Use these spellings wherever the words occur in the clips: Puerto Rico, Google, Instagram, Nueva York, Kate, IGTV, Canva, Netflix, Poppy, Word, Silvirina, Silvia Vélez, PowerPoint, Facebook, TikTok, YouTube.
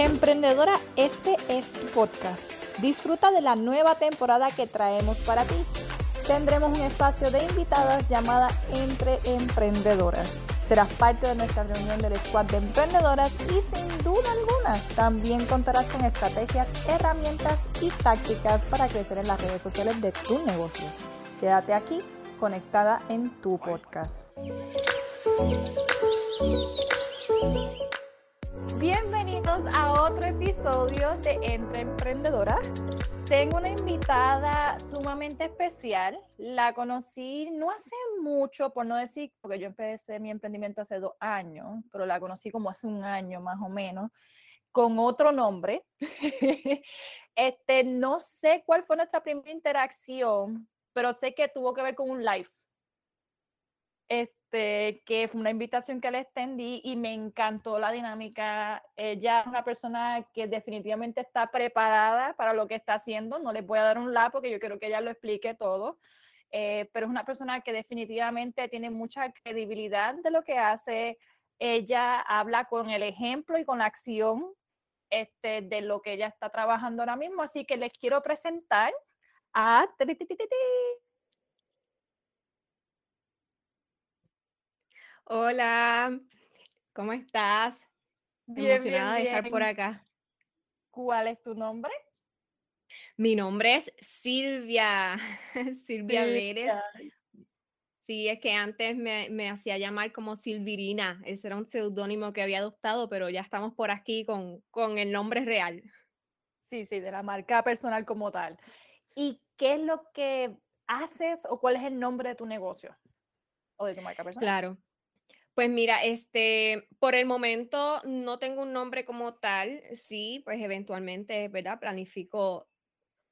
Emprendedora, este es tu podcast. Disfruta de la nueva temporada que traemos para ti. Tendremos un espacio de invitadas llamada Entre Emprendedoras. Serás parte de nuestra reunión del squad de emprendedoras y sin duda alguna también contarás con estrategias, herramientas y tácticas para crecer en las redes sociales de tu negocio. Quédate aquí conectada en tu podcast. Bienvenidos a otro episodio de Entre Emprendedoras. Tengo una invitada sumamente especial. La conocí no hace mucho, por no decir, porque yo empecé mi emprendimiento hace 2 años, pero la conocí como hace 1 año más o menos, con otro nombre. No sé cuál fue nuestra primera interacción, pero sé que tuvo que ver con un live. Que fue una invitación que le extendí y me encantó la dinámica. Ella es una persona que definitivamente está preparada para lo que está haciendo. No les voy a dar un la porque yo quiero que ella lo explique todo. Pero es una persona que definitivamente tiene mucha credibilidad de lo que hace. Ella habla con el ejemplo y con la acción de lo que ella está trabajando ahora mismo. Así que les quiero presentar a... Hola, ¿cómo estás? Bien, emocionada bien, de estar por acá. ¿Cuál es tu nombre? Mi nombre es Silvia Vélez. Sí, es que antes me hacía llamar como Silvirina. Ese era un seudónimo que había adoptado, pero ya estamos por aquí con el nombre real. Sí, de la marca personal como tal. ¿Y qué es lo que haces o cuál es el nombre de tu negocio o de tu marca personal? Claro. Pues mira, por el momento no tengo un nombre como tal. Sí, pues eventualmente, ¿verdad? Planifico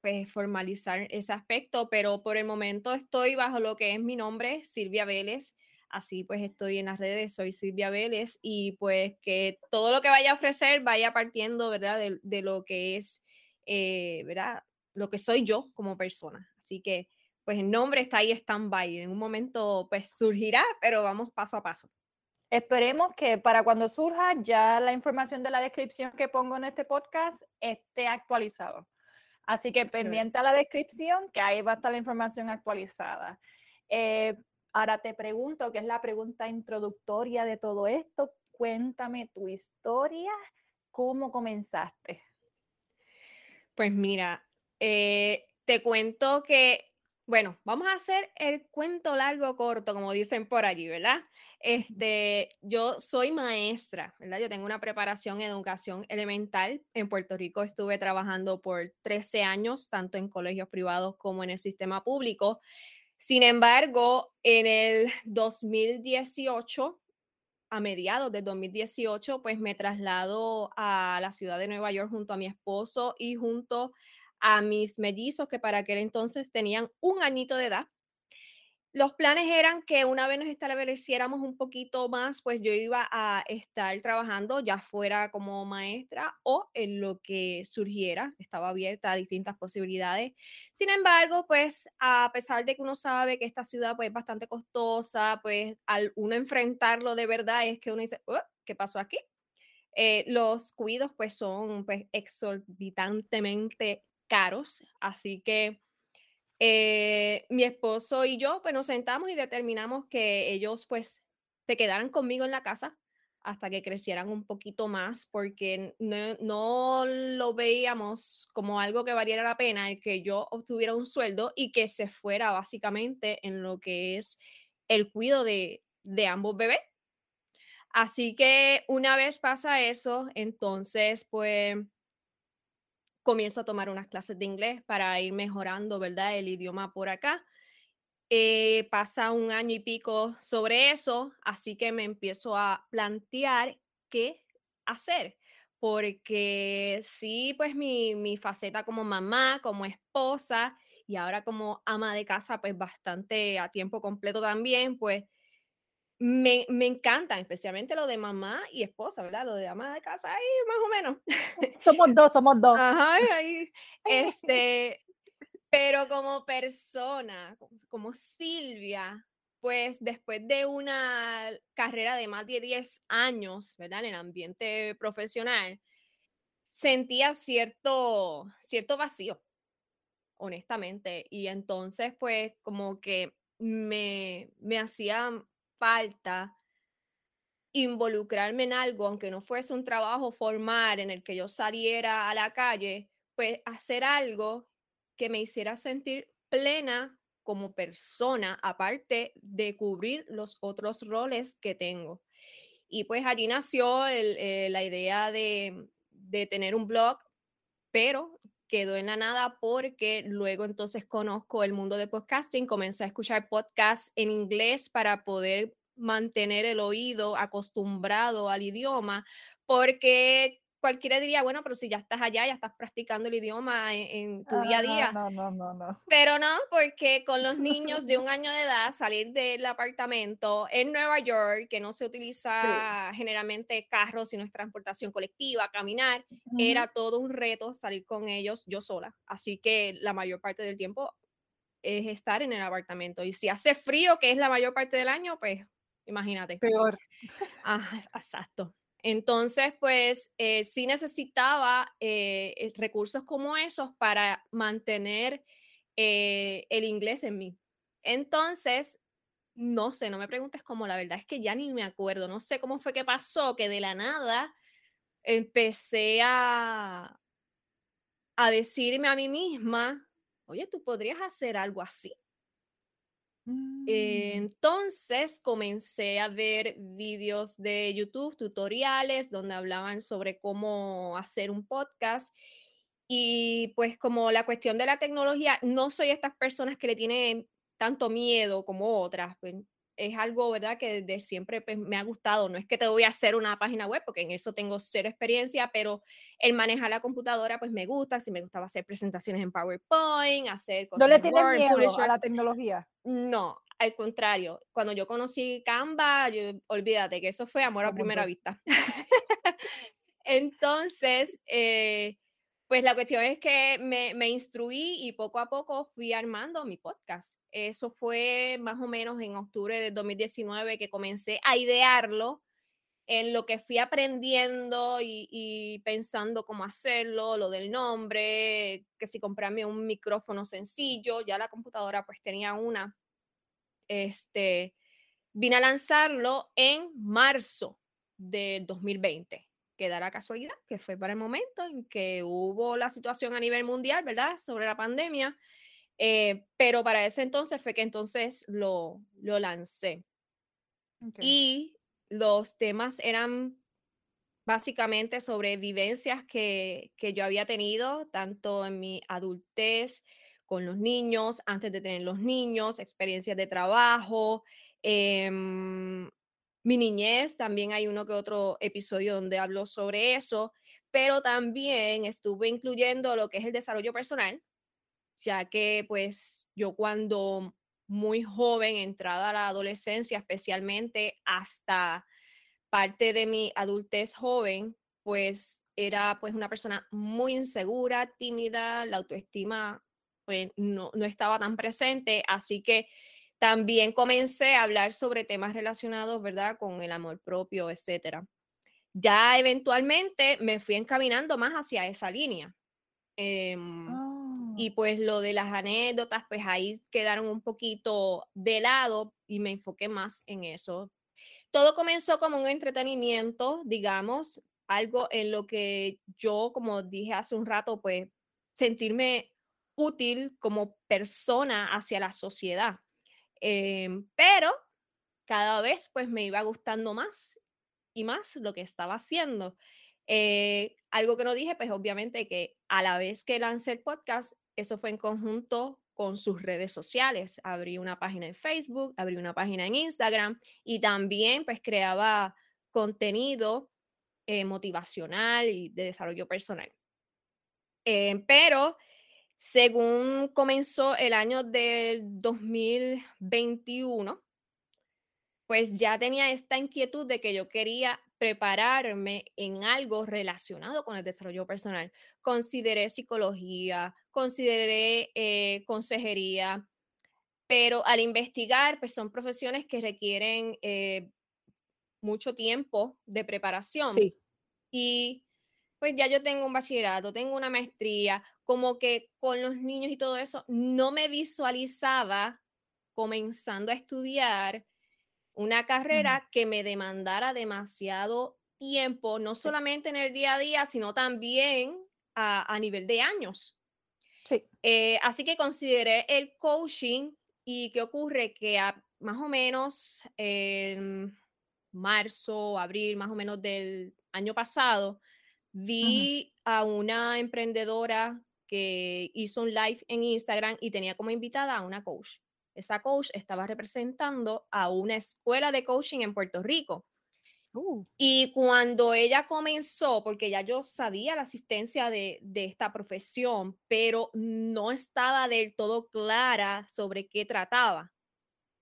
pues formalizar ese aspecto, pero por el momento estoy bajo lo que es mi nombre, Silvia Vélez. Así pues estoy en las redes, soy Silvia Vélez, y pues que todo lo que vaya a ofrecer vaya partiendo, ¿verdad? De lo que es, ¿verdad? Lo que soy yo como persona. Así que pues el nombre está ahí stand-by. En un momento pues surgirá, pero vamos paso a paso. Esperemos que para cuando surja ya la información de la descripción que pongo en este podcast esté actualizado. Así que pendiente a la descripción, que ahí va a estar la información actualizada. Ahora te pregunto, que es la pregunta introductoria de todo esto, cuéntame tu historia, ¿cómo comenzaste? Pues mira, te cuento que, bueno, vamos a hacer el cuento largo corto, como dicen por allí, ¿verdad? Yo soy maestra, ¿verdad? Yo tengo una preparación en educación elemental. En Puerto Rico estuve trabajando por 13 años, tanto en colegios privados como en el sistema público. Sin embargo, en el 2018, a mediados del 2018, pues me traslado a la ciudad de Nueva York junto a mi esposo y junto a mis mellizos, que para aquel entonces tenían 1 añito de edad. Los planes eran que una vez nos estableciéramos un poquito más, pues yo iba a estar trabajando ya fuera como maestra o en lo que surgiera. Estaba abierta a distintas posibilidades. Sin embargo, pues a pesar de que uno sabe que esta ciudad pues, es bastante costosa, pues al uno enfrentarlo de verdad es que uno dice, ¿qué pasó aquí? Los cuidados pues son pues, exorbitantemente caros, así que mi esposo y yo pues nos sentamos y determinamos que ellos pues se quedaran conmigo en la casa hasta que crecieran un poquito más, porque no lo veíamos como algo que valiera la pena el que yo obtuviera un sueldo y que se fuera básicamente en lo que es el cuidado de ambos bebés. Así que una vez pasa eso, entonces pues comienzo a tomar unas clases de inglés para ir mejorando, ¿verdad? El idioma por acá. Pasa 1 año y pico sobre eso, así que me empiezo a plantear qué hacer, porque sí, pues mi faceta como mamá, como esposa y ahora como ama de casa, pues bastante a tiempo completo también, pues me encanta, especialmente lo de mamá y esposa, ¿verdad? Lo de ama de casa, ahí más o menos. Somos dos. Ajá, ahí. Pero como persona, como Silvia, pues después de una carrera de más de 10 años, ¿verdad? En el ambiente profesional, sentía cierto vacío, honestamente. Y entonces, pues, como que me hacía falta involucrarme en algo, aunque no fuese un trabajo formal en el que yo saliera a la calle, pues hacer algo que me hiciera sentir plena como persona, aparte de cubrir los otros roles que tengo. Y pues allí nació la idea de tener un blog, pero quedó en la nada porque luego entonces conozco el mundo de podcasting, comencé a escuchar podcasts en inglés para poder mantener el oído acostumbrado al idioma, porque cualquiera diría, bueno, pero si ya estás allá, ya estás practicando el idioma en tu día a día. No. Pero no, porque con los niños de 1 año de edad, salir del apartamento en Nueva York, que no se utiliza generalmente carro, sino es transportación colectiva, caminar, era todo un reto salir con ellos yo sola. Así que la mayor parte del tiempo es estar en el apartamento. Y si hace frío, que es la mayor parte del año, pues imagínate. Peor. Ah, exacto. Entonces, pues, sí necesitaba recursos como esos para mantener el inglés en mí. Entonces, no sé, no me preguntes cómo, la verdad es que ya ni me acuerdo, no sé cómo fue que pasó, que de la nada empecé a decirme a mí misma, oye, tú podrías hacer algo así. Entonces comencé a ver vídeos de YouTube, tutoriales donde hablaban sobre cómo hacer un podcast y pues como la cuestión de la tecnología, no soy estas personas que le tienen tanto miedo como otras, pues es algo, ¿verdad?, que desde siempre pues, me ha gustado. No es que te voy a hacer una página web, porque en eso tengo cero experiencia, pero el manejar la computadora, pues me gusta. Sí me gustaba hacer presentaciones en PowerPoint, hacer cosas en Word. ¿No le tienes miedo publisher a la tecnología? No, al contrario. Cuando yo conocí Canva, olvídate que eso fue amor a primera vista. Entonces, pues la cuestión es que me instruí y poco a poco fui armando mi podcast. Eso fue más o menos en octubre de 2019 que comencé a idearlo, en lo que fui aprendiendo y pensando cómo hacerlo, lo del nombre, que si comprarme un micrófono sencillo, ya la computadora pues tenía una. Vine a lanzarlo en marzo de 2020. Que da la casualidad, que fue para el momento en que hubo la situación a nivel mundial, ¿verdad?, sobre la pandemia, pero para ese entonces fue que entonces lo lancé. Okay. Y los temas eran básicamente sobre vivencias que yo había tenido, tanto en mi adultez, con los niños, antes de tener los niños, experiencias de trabajo, mi niñez, también hay uno que otro episodio donde hablo sobre eso, pero también estuve incluyendo lo que es el desarrollo personal, ya que pues yo cuando muy joven, entrada a la adolescencia, especialmente hasta parte de mi adultez joven, pues era pues una persona muy insegura, tímida, la autoestima pues no estaba tan presente, así que también comencé a hablar sobre temas relacionados, ¿verdad?, con el amor propio, etcétera. Ya eventualmente me fui encaminando más hacia esa línea. Y pues lo de las anécdotas, pues ahí quedaron un poquito de lado y me enfoqué más en eso. Todo comenzó como un entretenimiento, digamos, algo en lo que yo, como dije hace un rato, pues sentirme útil como persona hacia la sociedad. Pero cada vez pues me iba gustando más y más lo que estaba haciendo. Algo que no dije, pues obviamente que a la vez que lancé el podcast, eso fue en conjunto con sus redes sociales. Abrí una página en Facebook, abrí una página en Instagram y también pues creaba contenido motivacional y de desarrollo personal. Pero según comenzó el año del 2021, pues ya tenía esta inquietud de que yo quería prepararme en algo relacionado con el desarrollo personal. Consideré psicología, consideré consejería, pero al investigar, pues son profesiones que requieren mucho tiempo de preparación. Sí. Y pues ya yo tengo un bachillerato, tengo una maestría, como que con los niños y todo eso, no me visualizaba comenzando a estudiar una carrera que me demandara demasiado tiempo, no solamente en el día a día, sino también a nivel de años. Sí. Así que consideré el coaching y qué ocurre que más o menos en marzo, abril, más o menos del año pasado, vi a una emprendedora que hizo un live en Instagram y tenía como invitada a una coach. Esa coach estaba representando a una escuela de coaching en Puerto Rico. Y cuando ella comenzó, porque ya yo sabía la existencia de esta profesión, pero no estaba del todo clara sobre qué trataba,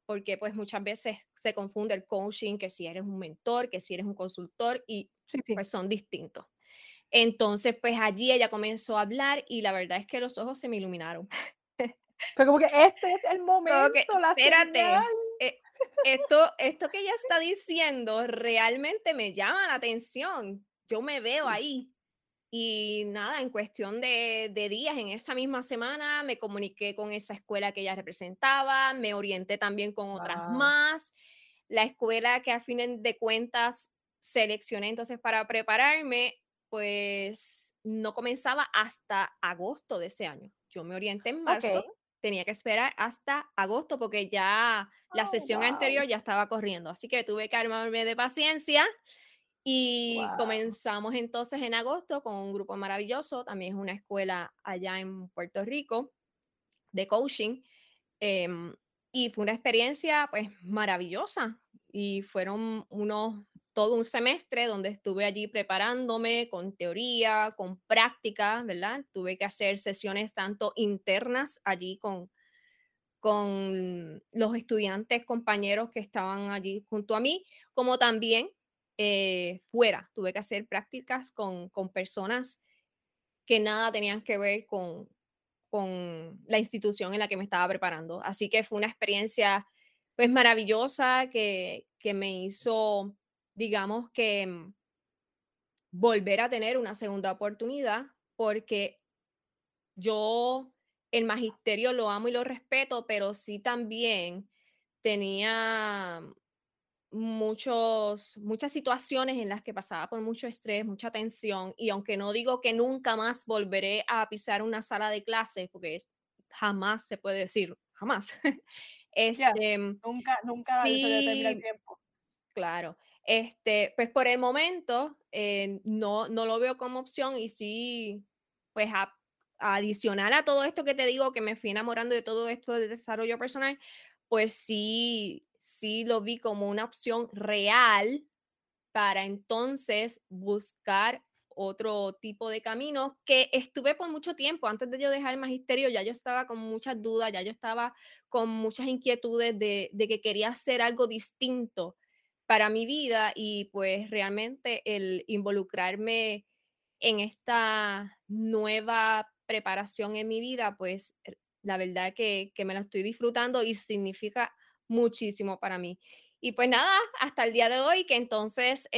porque pues muchas veces se confunde el coaching, que si eres un mentor, que si eres un consultor, y pues son distintos. Entonces pues allí ella comenzó a hablar y la verdad es que los ojos se me iluminaron. Pero como que este es el momento, que, la espérate, esto que ella está diciendo realmente me llama la atención. Yo me veo ahí. Y nada, en cuestión de días, en esa misma semana, me comuniqué con esa escuela que ella representaba, me orienté también con otras más. La escuela que a fin de cuentas seleccioné entonces para prepararme, pues no comenzaba hasta agosto de ese año. Yo me orienté en marzo, tenía que esperar hasta agosto porque ya la sesión anterior ya estaba corriendo. Así que tuve que armarme de paciencia y comenzamos entonces en agosto con un grupo maravilloso. También es una escuela allá en Puerto Rico de coaching y fue una experiencia pues maravillosa y fueron todo un semestre donde estuve allí preparándome con teoría, con práctica, ¿verdad? Tuve que hacer sesiones tanto internas allí con los estudiantes, compañeros que estaban allí junto a mí, como también fuera. Tuve que hacer prácticas con personas que nada tenían que ver con la institución en la que me estaba preparando. Así que fue una experiencia pues maravillosa que me hizo... digamos que volver a tener una segunda oportunidad porque yo el magisterio lo amo y lo respeto, pero sí también tenía muchas situaciones en las que pasaba por mucho estrés, mucha tensión, y aunque no digo que nunca más volveré a pisar una sala de clases, porque jamás se puede decir, jamás. Nunca sí, se determina el tiempo. Claro. Pues por el momento no lo veo como opción y sí, pues adicional a todo esto que te digo, que me fui enamorando de todo esto de desarrollo personal, pues sí lo vi como una opción real para entonces buscar otro tipo de camino que estuve por mucho tiempo. Antes de yo dejar el magisterio, ya yo estaba con muchas dudas, ya yo estaba con muchas inquietudes de que quería hacer algo distinto para mi vida y pues realmente el involucrarme en esta nueva preparación en mi vida, pues la verdad que me la estoy disfrutando y significa muchísimo para mí. Y pues nada, hasta el día de hoy que entonces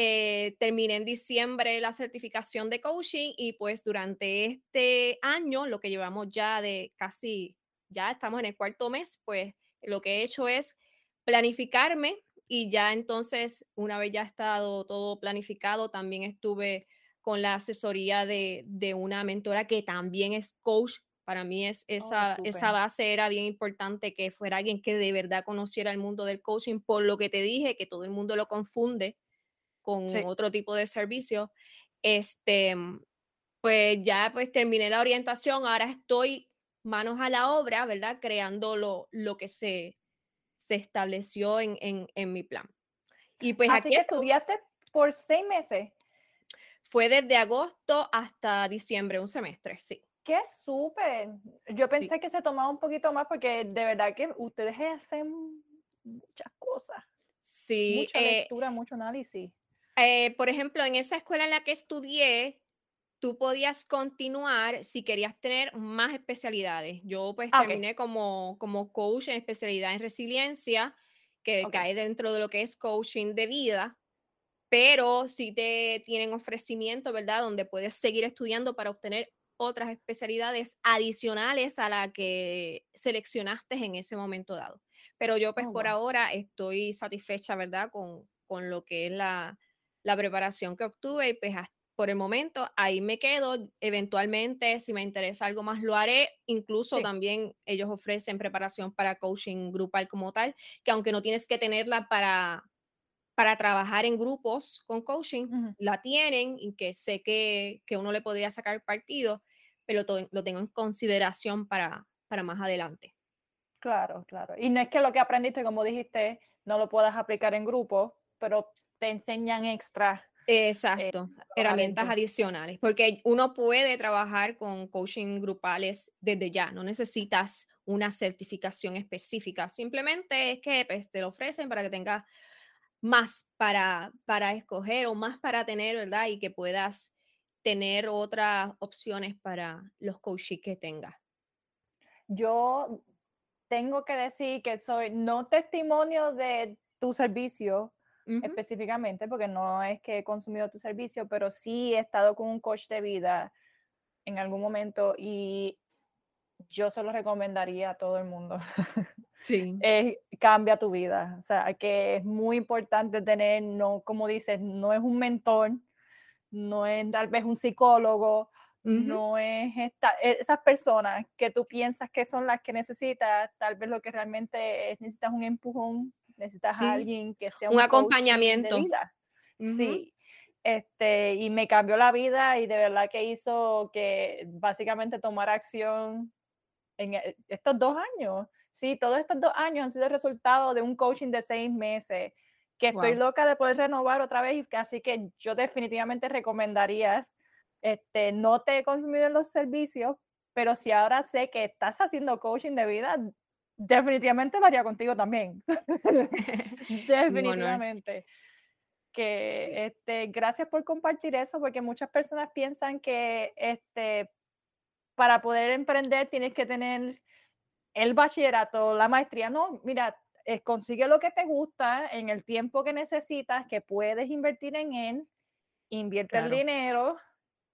terminé en diciembre la certificación de coaching y pues durante este año, lo que llevamos ya de casi, ya estamos en el cuarto mes, pues lo que he hecho es planificarme. Y ya entonces, una vez ya estado todo planificado, también estuve con la asesoría de una mentora que también es coach. Para mí esa base era bien importante, que fuera alguien que de verdad conociera el mundo del coaching, por lo que te dije, que todo el mundo lo confunde con otro tipo de servicio. Pues ya pues terminé la orientación, ahora estoy manos a la obra, ¿verdad? Creando lo que se estableció en mi plan. Y pues así aquí que estudiaste por 6 meses. Fue desde agosto hasta diciembre, un semestre, sí. ¡Qué súper! Yo pensé que se tomaba un poquito más porque de verdad que ustedes hacen muchas cosas. Sí. Mucha lectura, mucho análisis. Por ejemplo, en esa escuela en la que estudié, tú podías continuar si querías tener más especialidades. Yo pues terminé como coach en especialidad en resiliencia, que cae dentro de lo que es coaching de vida. pero sí te tienen ofrecimiento, ¿verdad? Donde puedes seguir estudiando para obtener otras especialidades adicionales a la que seleccionaste en ese momento dado. Pero yo, pues, por ahora estoy satisfecha, ¿verdad? Con lo que es la preparación que obtuve, y pues por el momento ahí me quedo. Eventualmente, si me interesa algo más, lo haré. Incluso también ellos ofrecen preparación para coaching grupal como tal, que aunque no tienes que tenerla para trabajar en grupos con coaching, la tienen, y que sé que uno le podría sacar partido, pero lo tengo en consideración para más adelante. Claro, claro. Y no es que lo que aprendiste, como dijiste, no lo puedas aplicar en grupo, pero te enseñan extra. Exacto, herramientas adicionales, porque uno puede trabajar con coaching grupales desde ya, no necesitas una certificación específica, simplemente es que, pues, te lo ofrecen para que tengas más para escoger, o más para tener, ¿verdad? Y que puedas tener otras opciones para los coaches que tengas. Yo tengo que decir que soy no testimonio de tu servicio específicamente, porque no es que he consumido tu servicio, pero sí he estado con un coach de vida en algún momento, y yo se lo recomendaría a todo el mundo. Sí. Cambia tu vida. O sea, que es muy importante tener, no, como dices, no es un mentor, no es tal vez un psicólogo, no es esas personas que tú piensas que son las que necesitas, tal vez lo que realmente es, necesitas un empujón, necesitas a alguien que sea un acompañamiento de vida. Sí. Y me cambió la vida, y de verdad que hizo que básicamente tomar acción en estos 2 años. Sí, todos estos 2 años han sido el resultado de un coaching de 6 meses, que estoy loca de poder renovar otra vez, así que yo definitivamente recomendaría, no te he consumido en los servicios, pero si ahora sé que estás haciendo coaching de vida, definitivamente lo haría contigo también. Definitivamente. Que, gracias por compartir eso, porque muchas personas piensan que para poder emprender tienes que tener el bachillerato, la maestría. No, mira, consigue lo que te gusta en el tiempo que necesitas, que puedes invertir en él, invierte el dinero,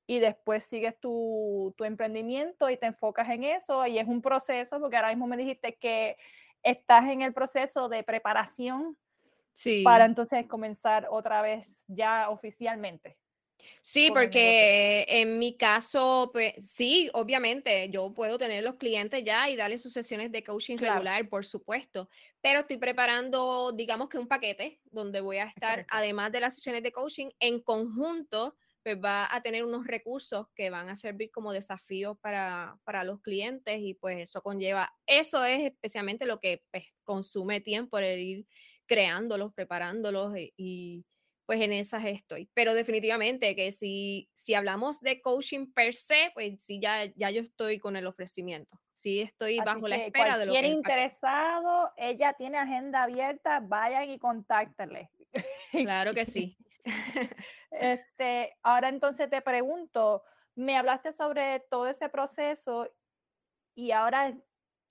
y después sigues tu emprendimiento y te enfocas en eso, y es un proceso, porque ahora mismo me dijiste que estás en el proceso de preparación. Sí. Para entonces comenzar otra vez ya oficialmente. Sí, porque en mi caso, pues sí, obviamente yo puedo tener los clientes ya y darles sus sesiones de coaching regular, por supuesto, pero estoy preparando, digamos que un paquete donde voy a estar, además de las sesiones de coaching, en conjunto, pues va a tener unos recursos que van a servir como desafíos para los clientes, y pues eso conlleva, eso es especialmente lo que, pues, consume tiempo, el ir creándolos, preparándolos, y pues en esas estoy. Pero definitivamente que si hablamos de coaching per se, pues sí, ya yo estoy con el ofrecimiento. Sí, estoy así bajo la espera de lo que... Cualquier interesado, ella tiene agenda abierta, vayan y contáctenle. Claro que sí. Ahora entonces te pregunto, me hablaste sobre todo ese proceso, y ahora,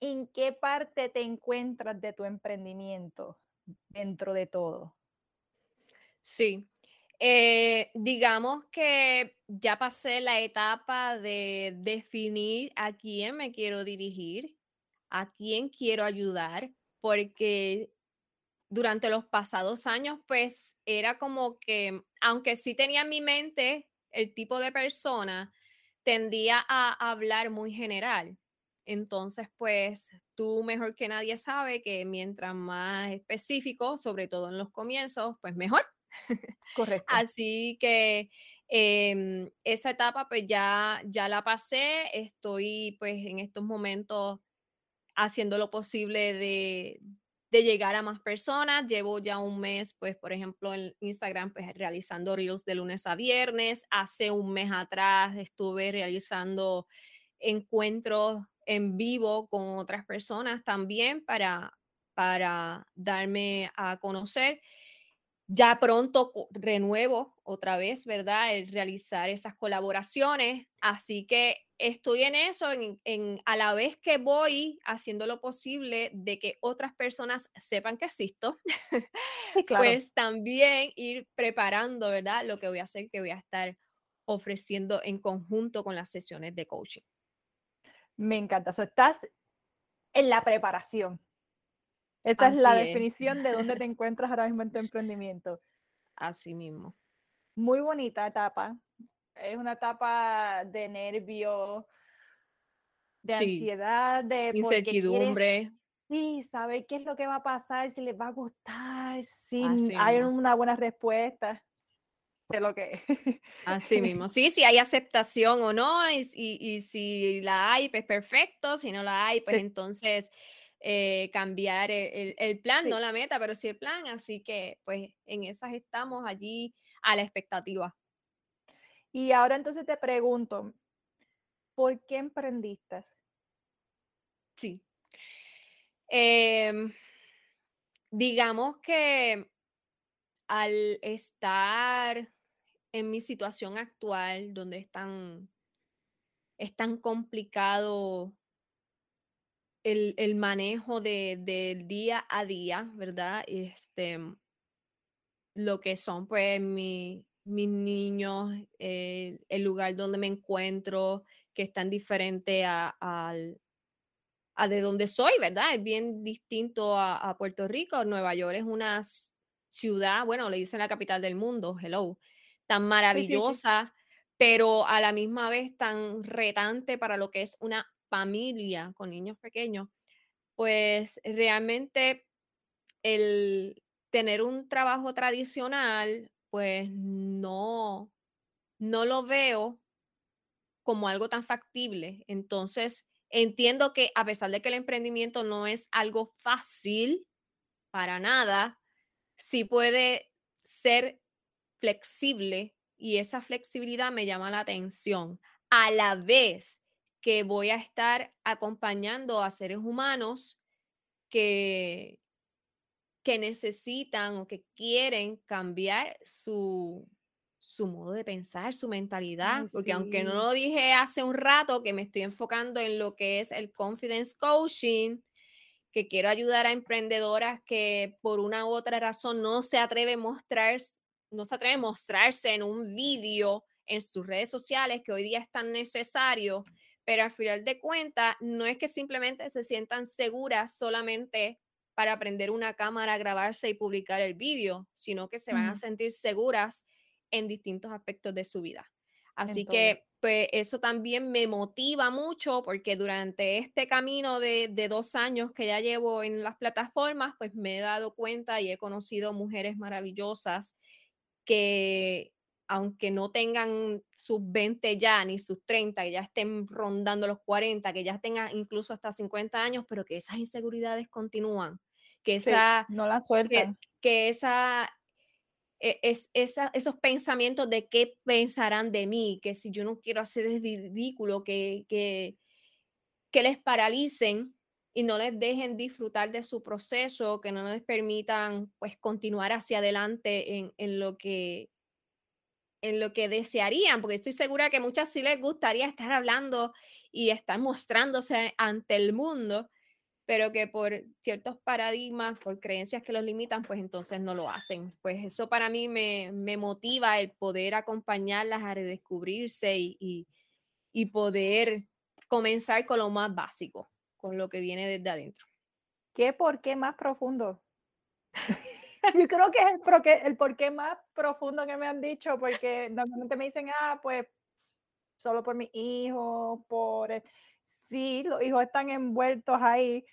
¿en qué parte te encuentras de tu emprendimiento? Dentro de todo. Sí, digamos que ya pasé la etapa de definir a quién me quiero dirigir, a quién quiero ayudar, porque durante los pasados años, pues, era como que, aunque sí tenía en mi mente el tipo de persona, tendía a hablar muy general. Entonces, pues, tú mejor que nadie sabe que mientras más específico, sobre todo en los comienzos, pues mejor. Correcto. Así que esa etapa, pues, ya la pasé. Estoy, pues, en estos momentos haciendo lo posible de llegar a más personas. Llevo ya un mes, pues, por ejemplo, en Instagram, pues, realizando reels de lunes a viernes. Hace un mes atrás estuve realizando encuentros en vivo con otras personas también para darme a conocer. Ya pronto renuevo otra vez, ¿verdad? El realizar esas colaboraciones. Así que estoy en eso, a la vez que voy haciendo lo posible de que otras personas sepan que existo, sí, claro. Pues también ir preparando, ¿verdad? Lo que voy a hacer, que voy a estar ofreciendo en conjunto con las sesiones de coaching. Me encanta. So, estás en la preparación. Esa es la definición de dónde te encuentras ahora mismo en tu emprendimiento. Así mismo. Muy bonita etapa. Es una etapa de nervio, de ansiedad, de incertidumbre. Sí, saber qué es lo que va a pasar, si les va a gustar, si hay una buena respuesta. De lo que es. Así mismo. Sí, si hay aceptación o no, y si la hay, pues perfecto. Si no la hay, pues entonces... cambiar el plan, no la meta, pero sí el plan, así que pues en esas estamos allí a la expectativa. Y ahora entonces te pregunto, ¿por qué emprendiste? Sí. Digamos que al estar en mi situación actual, donde es tan complicado el manejo del día a día, ¿verdad? Lo que son pues mis niños, el lugar donde me encuentro, que es tan diferente a de donde soy, ¿verdad? Es bien distinto a Puerto Rico. Nueva York es una ciudad, bueno, le dicen la capital del mundo, hello, tan maravillosa, pero a la misma vez tan retante para lo que es una familia con niños pequeños. Pues realmente el tener un trabajo tradicional, pues no lo veo como algo tan factible. Entonces entiendo que a pesar de que el emprendimiento no es algo fácil para nada, sí puede ser flexible, y esa flexibilidad me llama la atención. A la vez que voy a estar acompañando a seres humanos que necesitan o que quieren cambiar su modo de pensar, su mentalidad. Ay, porque aunque no lo dije hace un rato, que me estoy enfocando en lo que es el confidence coaching, que quiero ayudar a emprendedoras que por una u otra razón no se atreven a mostrarse en un vídeo en sus redes sociales, que hoy día es tan necesario. Pero al final de cuentas, no es que simplemente se sientan seguras solamente para prender una cámara, grabarse y publicar el vídeo, sino que se van a sentir seguras en distintos aspectos de su vida. Así que pues, eso también me motiva mucho, porque durante este camino de 2 años que ya llevo en las plataformas, pues me he dado cuenta y he conocido mujeres maravillosas que, aunque no tengan sus 20 ya, ni sus 30, que ya estén rondando los 40, que ya tengan incluso hasta 50 años, pero que esas inseguridades continúan, que esa, no la sueltan, que esos pensamientos de qué pensarán de mí, que si yo no quiero hacer es ridículo, que les paralicen y no les dejen disfrutar de su proceso, que no les permitan pues continuar hacia adelante en lo que desearían, porque estoy segura que muchas sí les gustaría estar hablando y estar mostrándose ante el mundo, pero que por ciertos paradigmas, por creencias que los limitan, pues entonces no lo hacen. Pues eso para mí me motiva, el poder acompañarlas a redescubrirse y poder comenzar con lo más básico, con lo que viene desde adentro. ¿Qué por qué más profundo? Yo creo que es el porqué más profundo que me han dicho, porque normalmente me dicen, pues, solo por mis hijos, sí, los hijos están envueltos ahí,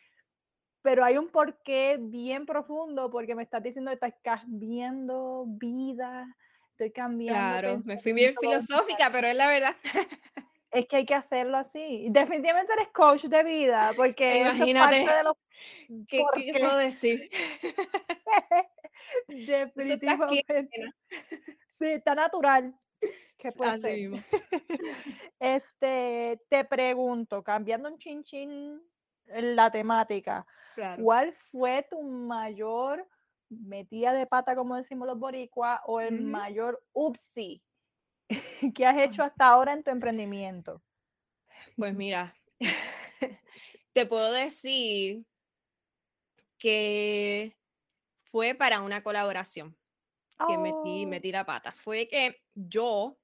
pero hay un porqué bien profundo, porque me estás diciendo que estás cambiando vida, estoy cambiando. Claro, me fui bien filosófica, pero es la verdad. Es que hay que hacerlo así. Definitivamente eres coach de vida, porque imagínate, eso es parte de los... ¿Qué puedo decir? Definitivamente. Sí, está natural. ¿Qué puede así ser? Mismo. Te pregunto, cambiando un chinchín la temática, claro. ¿Cuál fue tu mayor metida de pata, como decimos los boricuas, o el mayor upsi que has hecho hasta ahora en tu emprendimiento? Pues mira, te puedo decir que fue para una colaboración que metí la pata. Fue que yo,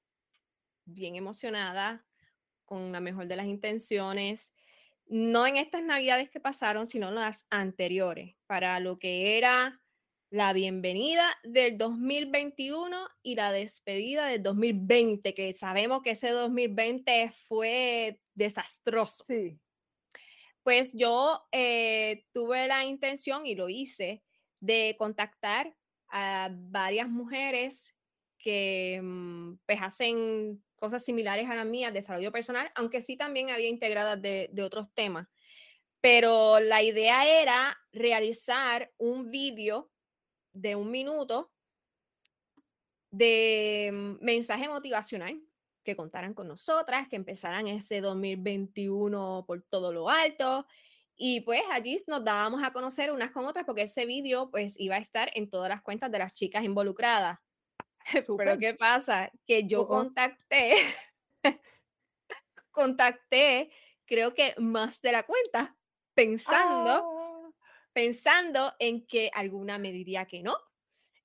bien emocionada, con la mejor de las intenciones, no en estas navidades que pasaron, sino las anteriores, para lo que era la bienvenida del 2021 y la despedida del 2020, que sabemos que ese 2020 fue desastroso. Sí. Pues yo tuve la intención, y lo hice, de contactar a varias mujeres que pues hacen cosas similares a las mías, desarrollo personal, aunque sí también había integradas de otros temas. Pero la idea era realizar un vídeo de 1 minuto de mensaje motivacional, que contaran con nosotras, que empezaran ese 2021 por todo lo alto. Y pues allí nos dábamos a conocer unas con otras, porque ese vídeo pues iba a estar en todas las cuentas de las chicas involucradas. Super. Pero ¿qué pasa? Que yo contacté creo que más de la cuenta, pensando en que alguna me diría que no,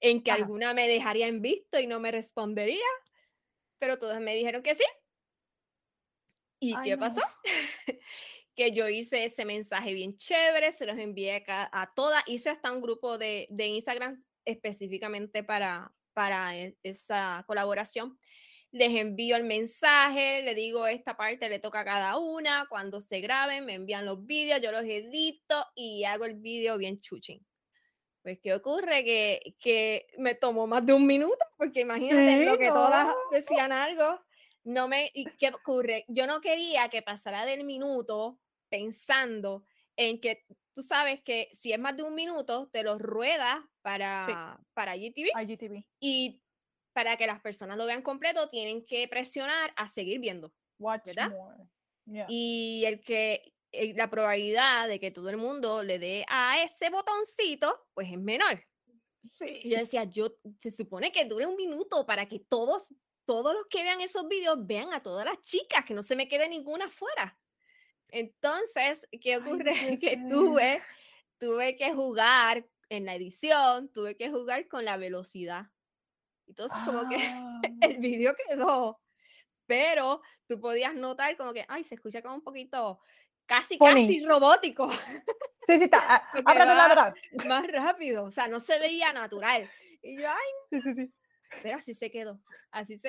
en que alguna me dejaría en visto y no me respondería, pero todas me dijeron que sí. ¿Y qué pasó? Que yo hice ese mensaje bien chévere, se los envié a todas, hice hasta un grupo de Instagram específicamente para esa colaboración. Les envío el mensaje, le digo esta parte le toca a cada una, cuando se graben me envían los vídeos, yo los edito y hago el vídeo bien chuchín. Pues ¿qué ocurre? Que me tomó más de 1 minuto, porque imagínate, ¿sí? Lo que todas decían algo. ¿Y qué ocurre? Yo no quería que pasara del minuto pensando en que tú sabes que si es más de 1 minuto te los ruedas para IGTV. Y para que las personas lo vean completo, tienen que presionar a seguir viendo. ¿Verdad? Yeah. Y la probabilidad de que todo el mundo le dé a ese botoncito, pues es menor. Sí. Yo decía, se supone que dure 1 minuto para que todos los que vean esos videos vean a todas las chicas, que no se me quede ninguna fuera. Entonces, ¿qué ocurre? Que tuve que jugar en la edición, tuve que jugar con la velocidad. Entonces, como que el video quedó, pero tú podías notar como que, se escucha como un poquito, casi robótico. Sí, está. Más rápido, o sea, no se veía natural. Y yo, sí. Pero así se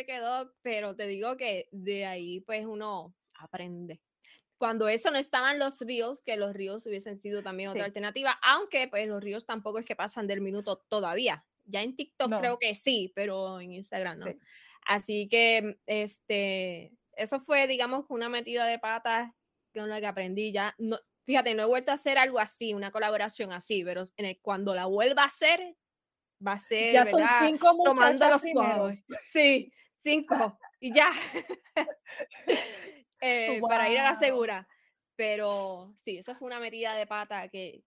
quedó, pero te digo que de ahí, pues, uno aprende. Cuando eso no estaban los reels, que los reels hubiesen sido también otra alternativa, aunque, pues, los reels tampoco es que pasan del minuto todavía. Ya en TikTok creo que sí, pero en Instagram no. Sí. Así que eso fue, digamos, una metida de patas con la que aprendí. Ya no, fíjate, no he vuelto a hacer algo así, una colaboración así, pero cuando la vuelva a hacer, va a ser, ya ¿verdad? Son 5 tomando los suaves. Sí, 5 y ya. Para ir a la segura. Pero sí, esa fue una metida de pata que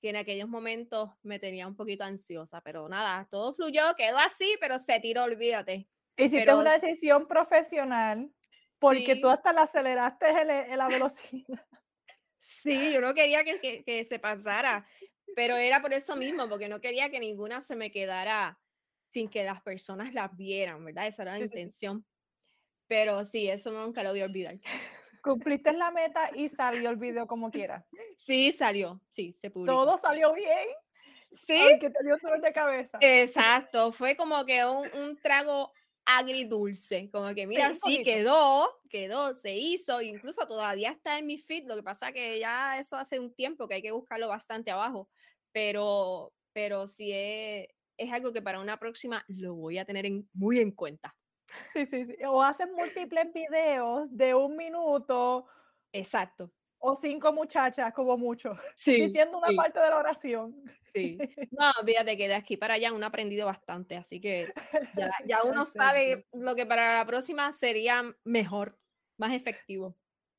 en aquellos momentos me tenía un poquito ansiosa, pero nada, todo fluyó, quedó así, pero se tiró, olvídate. Hiciste una decisión profesional, porque tú hasta la aceleraste en la velocidad. Sí, yo no quería que se pasara, pero era por eso mismo, porque no quería que ninguna se me quedara sin que las personas las vieran, ¿verdad? Esa era la intención. Pero sí, eso nunca lo voy a olvidar. Cumpliste la meta y salió el video como quiera. Sí, salió. Sí, se publicó. Todo salió bien. Sí. Aunque te dio dolor de cabeza. Exacto. Fue como que un trago agridulce. Como que mira, sí quedó, se hizo. Incluso todavía está en mi feed. Lo que pasa que ya eso hace un tiempo que hay que buscarlo bastante abajo. Pero sí es algo que para una próxima lo voy a tener muy en cuenta. Sí. O hacen múltiples videos de 1 minuto. Exacto. O 5 muchachas, como mucho. Sí, diciendo una parte de la oración. Sí. No, fíjate que de aquí para allá uno ha aprendido bastante, así que ya uno sabe lo que para la próxima sería mejor, más efectivo.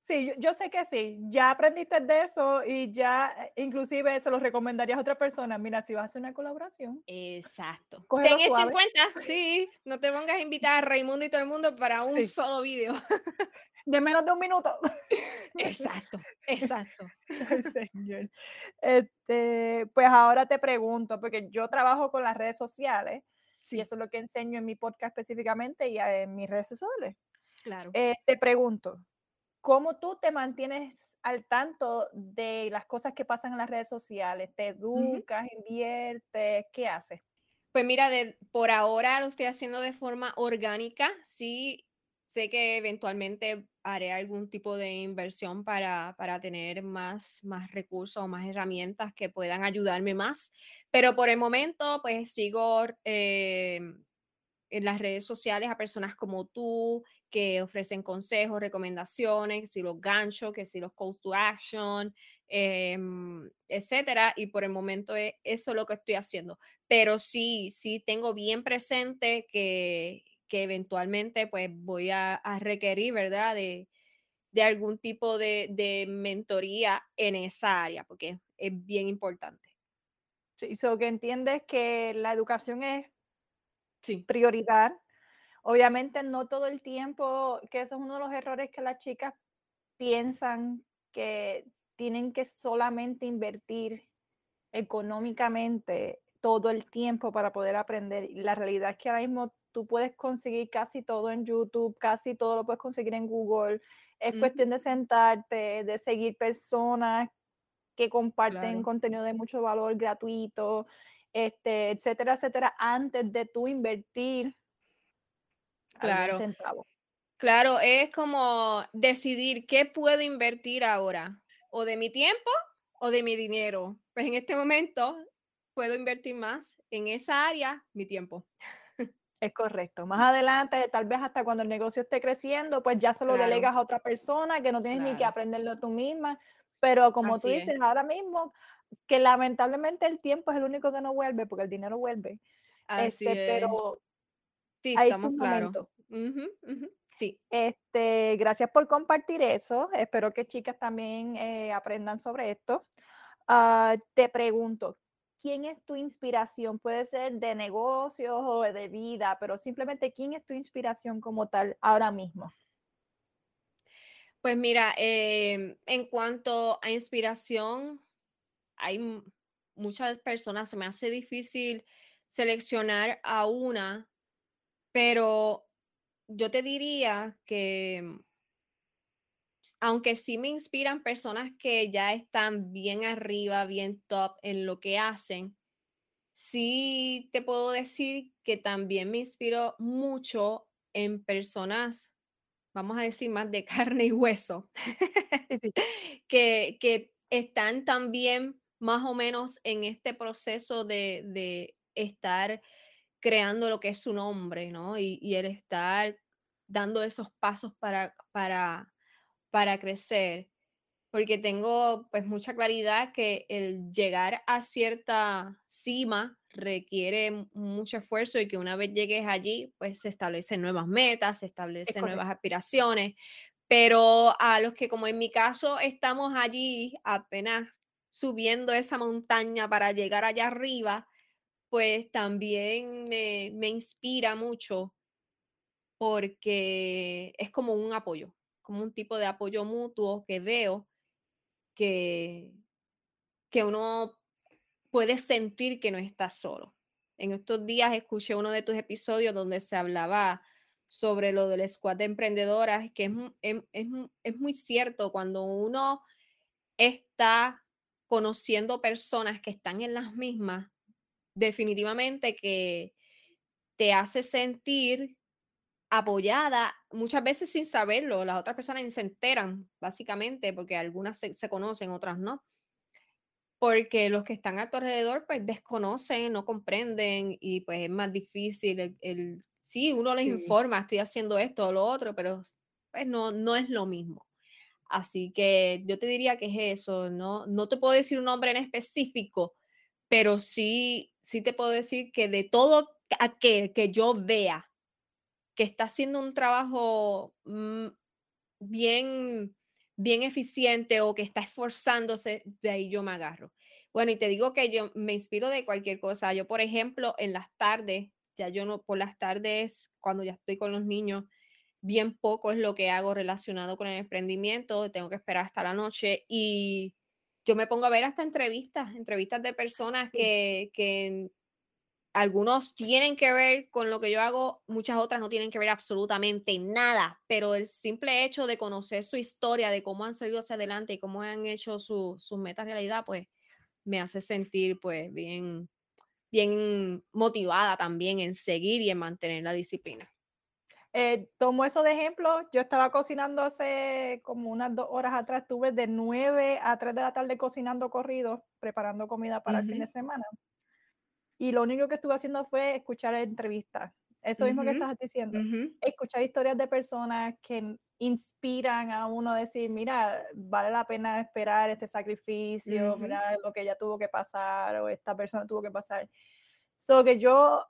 Sí, yo sé que sí. Ya aprendiste de eso y ya inclusive se lo recomendarías a otra persona. Mira, si vas a hacer una colaboración. Exacto. Ten esto en cuenta. Sí, no te pongas a invitar a Raimundo y todo el mundo para un solo video. De menos de un minuto. Exacto, exacto. Ay, señor. Pues ahora te pregunto, porque yo trabajo con las redes sociales y eso es lo que enseño en mi podcast específicamente y en mis redes sociales. Claro. Te pregunto, ¿cómo tú te mantienes al tanto de las cosas que pasan en las redes sociales? ¿Te educas, inviertes? ¿Qué haces? Pues mira, por ahora lo estoy haciendo de forma orgánica. Sí, sé que eventualmente haré algún tipo de inversión para tener más recursos o más herramientas que puedan ayudarme más. Pero por el momento, pues sigo en las redes sociales a personas como tú, que ofrecen consejos, recomendaciones, que si los ganchos, que si los calls to action, etcétera. Y por el momento eso es lo que estoy haciendo. Pero sí tengo bien presente que eventualmente pues voy a requerir, ¿verdad? De algún tipo de mentoría en esa área, porque es bien importante. Sí, so que entiendes que la educación es prioridad. Obviamente no todo el tiempo, que eso es uno de los errores que las chicas piensan que tienen que solamente invertir económicamente todo el tiempo para poder aprender. La realidad es que ahora mismo tú puedes conseguir casi todo en YouTube, casi todo lo puedes conseguir en Google. Es cuestión de sentarte, de seguir personas que comparten contenido de mucho valor gratuito, etcétera, etcétera, antes de tú invertir. Claro, es como decidir qué puedo invertir ahora, o de mi tiempo o de mi dinero. Pues en este momento puedo invertir más en esa área, mi tiempo. Es correcto. Más adelante, tal vez hasta cuando el negocio esté creciendo, pues ya se lo delegas a otra persona que no tienes ni que aprenderlo tú misma. Pero como así tú dices ahora mismo, que lamentablemente el tiempo es el único que no vuelve, porque el dinero vuelve. Así es. Pero sí, estamos claros. Sí. Gracias por compartir eso. Espero que chicas también aprendan sobre esto. Te pregunto, ¿quién es tu inspiración? Puede ser de negocios o de vida, pero simplemente, ¿quién es tu inspiración como tal ahora mismo? Pues mira, en cuanto a inspiración, hay muchas personas, se me hace difícil seleccionar a una. Pero yo te diría que, aunque sí me inspiran personas que ya están bien arriba, bien top en lo que hacen, sí te puedo decir que también me inspiro mucho en personas, vamos a decir, más de carne y hueso, que están también más o menos en este proceso de estar creando lo que es su nombre, ¿no? Y el estar dando esos pasos para crecer. Porque tengo pues mucha claridad que el llegar a cierta cima requiere mucho esfuerzo y que una vez llegues allí, pues se establecen nuevas metas, se establecen nuevas aspiraciones. Pero a los que, como en mi caso, estamos allí apenas subiendo esa montaña para llegar allá arriba, pues también me inspira mucho porque es como un apoyo, como un tipo de apoyo mutuo que veo que uno puede sentir que no está solo. En estos días escuché uno de tus episodios donde se hablaba sobre lo del squad de emprendedoras, que es muy cierto. Cuando uno está conociendo personas que están en las mismas, definitivamente que te hace sentir apoyada, muchas veces sin saberlo. Las otras personas ni se enteran, básicamente, porque algunas se conocen, otras no. Porque los que están a tu alrededor, pues, desconocen, no comprenden, y pues es más difícil. Sí, uno les informa, estoy haciendo esto o lo otro, pero pues no es lo mismo. Así que yo te diría que es eso. No te puedo decir un nombre en específico, pero sí te puedo decir que de todo aquel que yo vea que está haciendo un trabajo bien, bien eficiente o que está esforzándose, de ahí yo me agarro. Bueno, y te digo que yo me inspiro de cualquier cosa. Yo, por ejemplo, en las tardes, ya yo no, por las tardes, cuando ya estoy con los niños, bien poco es lo que hago relacionado con el emprendimiento. Tengo que esperar hasta la noche y yo me pongo a ver hasta entrevistas de personas que algunos tienen que ver con lo que yo hago, muchas otras no tienen que ver absolutamente nada, pero el simple hecho de conocer su historia, de cómo han salido hacia adelante y cómo han hecho sus metas realidad, pues me hace sentir pues bien motivada también en seguir y en mantener la disciplina. Tomo eso de ejemplo. Yo estaba cocinando hace como unas 2 horas atrás, estuve de 9 a 3 de la tarde cocinando corrido, preparando comida para el fin de semana, y lo único que estuve haciendo fue escuchar entrevistas, eso mismo que estás diciendo, escuchar historias de personas que inspiran a uno a decir, mira, vale la pena esperar este sacrificio, mira lo que ella tuvo que pasar o esta persona tuvo que pasar. So que yo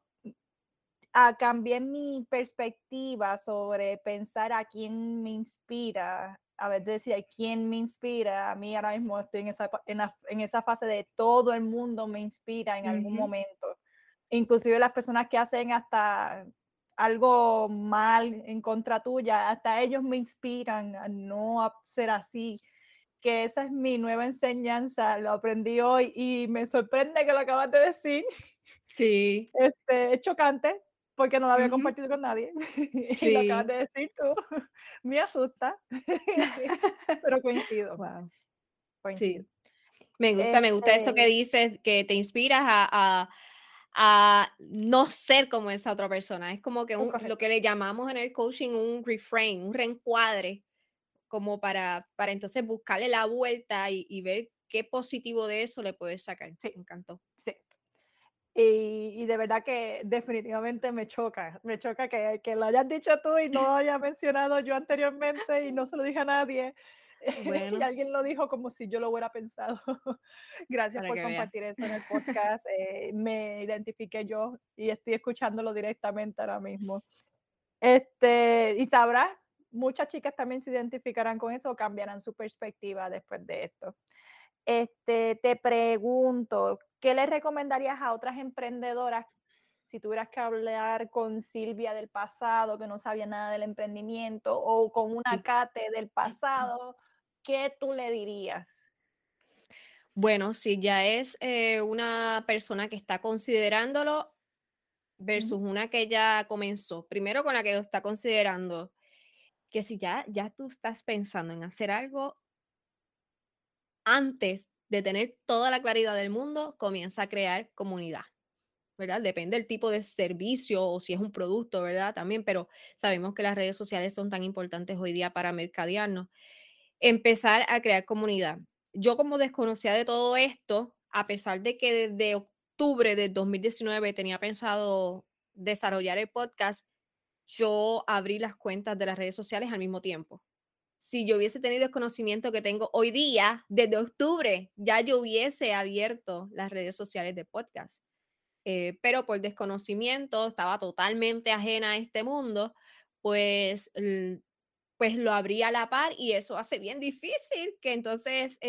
cambié mi perspectiva sobre pensar a quién me inspira. A ver, decía, ¿quién me inspira? A mí ahora mismo estoy en esa fase de todo el mundo me inspira en algún momento. Inclusive las personas que hacen hasta algo mal en contra tuya, hasta ellos me inspiran a no ser así. Que esa es mi nueva enseñanza, lo aprendí hoy y me sorprende que lo acabas de decir. Sí. Es chocante porque no lo había compartido con nadie. Sí. Y lo acabas de decir tú. Me asusta. Pero coincido. Wow. Coincido. Sí. Me gusta eso que dices, que te inspiras a no ser como esa otra persona. Es como que lo que le llamamos en el coaching un reframe, un reencuadre, como para entonces buscarle la vuelta y ver qué positivo de eso le puedes sacar. Sí. Me encantó. Sí. Y de verdad que definitivamente me choca que lo hayas dicho tú y no lo haya mencionado yo anteriormente y no se lo dije a nadie. Bueno. Y alguien lo dijo como si yo lo hubiera pensado. Gracias por compartir eso en el podcast. Me identifiqué yo y estoy escuchándolo directamente ahora mismo. Y sabrás, muchas chicas también se identificarán con eso o cambiarán su perspectiva después de esto. Te pregunto, ¿qué le recomendarías a otras emprendedoras si tuvieras que hablar con Silvia del pasado, que no sabía nada del emprendimiento, o con una Kate del pasado? ¿Qué tú le dirías? Bueno, si ya es una persona que está considerándolo versus una que ya comenzó, primero con la que lo está considerando, que si ya tú estás pensando en hacer algo, antes de tener toda la claridad del mundo, comienza a crear comunidad, ¿verdad? Depende del tipo de servicio o si es un producto, ¿verdad? También, pero sabemos que las redes sociales son tan importantes hoy día para mercadearnos. Empezar a crear comunidad. Yo, como desconocía de todo esto, a pesar de que desde octubre de 2019 tenía pensado desarrollar el podcast, yo abrí las cuentas de las redes sociales al mismo tiempo. Si yo hubiese tenido el conocimiento que tengo hoy día, desde octubre, ya yo hubiese abierto las redes sociales de podcast. Pero por desconocimiento, estaba totalmente ajena a este mundo, pues lo abrí a la par y eso hace bien difícil que entonces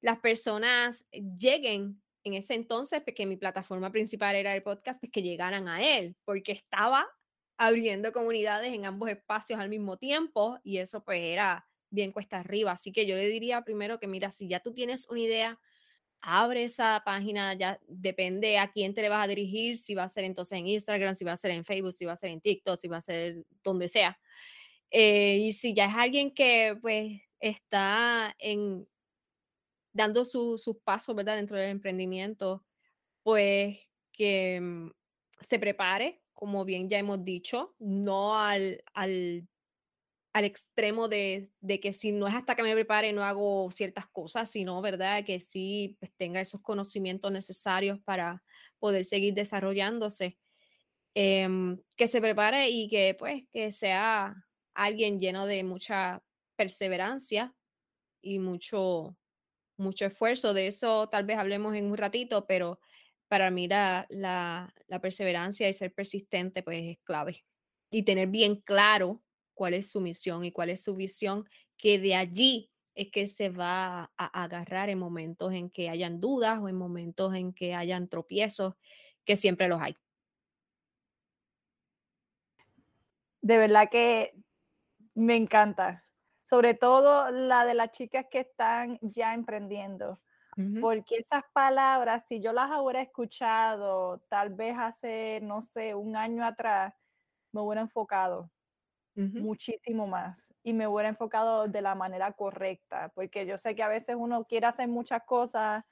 las personas lleguen. En ese entonces, pues, que mi plataforma principal era el podcast, pues que llegaran a él, porque estaba abriendo comunidades en ambos espacios al mismo tiempo y eso pues era bien cuesta arriba. Así que yo le diría primero que mira, si ya tú tienes una idea, abre esa página, ya depende a quién te le vas a dirigir, si va a ser entonces en Instagram, si va a ser en Facebook, si va a ser en TikTok, si va a ser donde sea. Y si ya es alguien que pues está dando sus pasos, ¿verdad? Dentro del emprendimiento, pues que se prepare, como bien ya hemos dicho, no al extremo de que si no es hasta que me prepare no hago ciertas cosas, sino, ¿verdad?, que sí pues tenga esos conocimientos necesarios para poder seguir desarrollándose. Que se prepare y que, pues, que sea alguien lleno de mucha perseverancia y mucho esfuerzo. De eso tal vez hablemos en un ratito, pero para mí la perseverancia y ser persistente pues es clave. Y tener bien claro cuál es su misión y cuál es su visión, que de allí es que se va a agarrar en momentos en que hayan dudas o en momentos en que hayan tropiezos, que siempre los hay. De verdad que me encanta, sobre todo la de las chicas que están ya emprendiendo, porque esas palabras, si yo las hubiera escuchado tal vez hace, no sé, un año atrás, me hubiera enfocado muchísimo más y me hubiera enfocado de la manera correcta, porque yo sé que a veces uno quiere hacer muchas cosas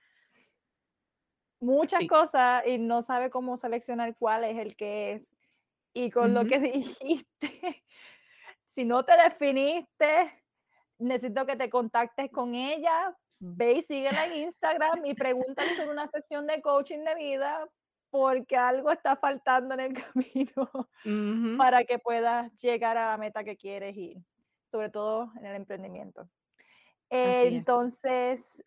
y no sabe cómo seleccionar cuál es el que es. Y con lo que dijiste, si no te definiste, necesito que te contactes con ella. Ve y síguela en Instagram y pregúntale sobre una sesión de coaching de vida, porque algo está faltando en el camino para que puedas llegar a la meta que quieres ir, sobre todo en el emprendimiento. Entonces,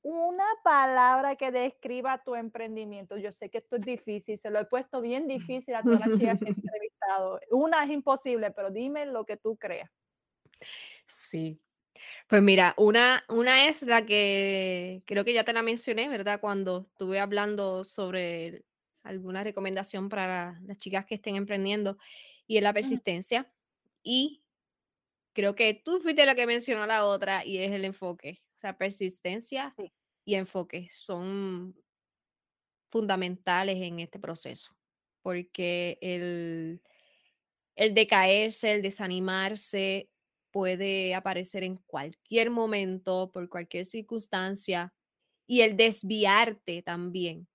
una palabra que describa tu emprendimiento. Yo sé que esto es difícil, se lo he puesto bien difícil a todas las chicas que he entrevistado. Una es imposible, pero dime lo que tú creas. Sí. Pues mira, una es la que creo que ya te la mencioné, ¿verdad? Cuando estuve hablando sobre alguna recomendación para las chicas que estén emprendiendo, y es la persistencia. Y creo que tú fuiste la que mencionó la otra, y es el enfoque. O sea, persistencia y enfoque son fundamentales en este proceso, porque el decaerse, el desanimarse, puede aparecer en cualquier momento, por cualquier circunstancia, y el desviarte también.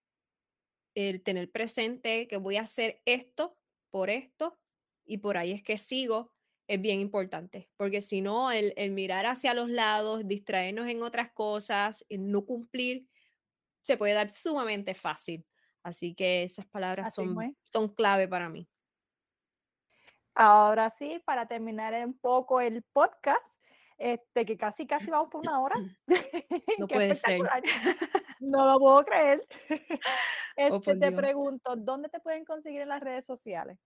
El tener presente que voy a hacer esto, y por ahí es que sigo, es bien importante, porque si no, el mirar hacia los lados, distraernos en otras cosas, el no cumplir, se puede dar sumamente fácil. Así que esas palabras son clave para mí. Ahora sí, para terminar un poco el podcast, que casi vamos por 1 hora. No puede ser. No lo puedo creer. Te pregunto, ¿dónde te pueden conseguir en las redes sociales?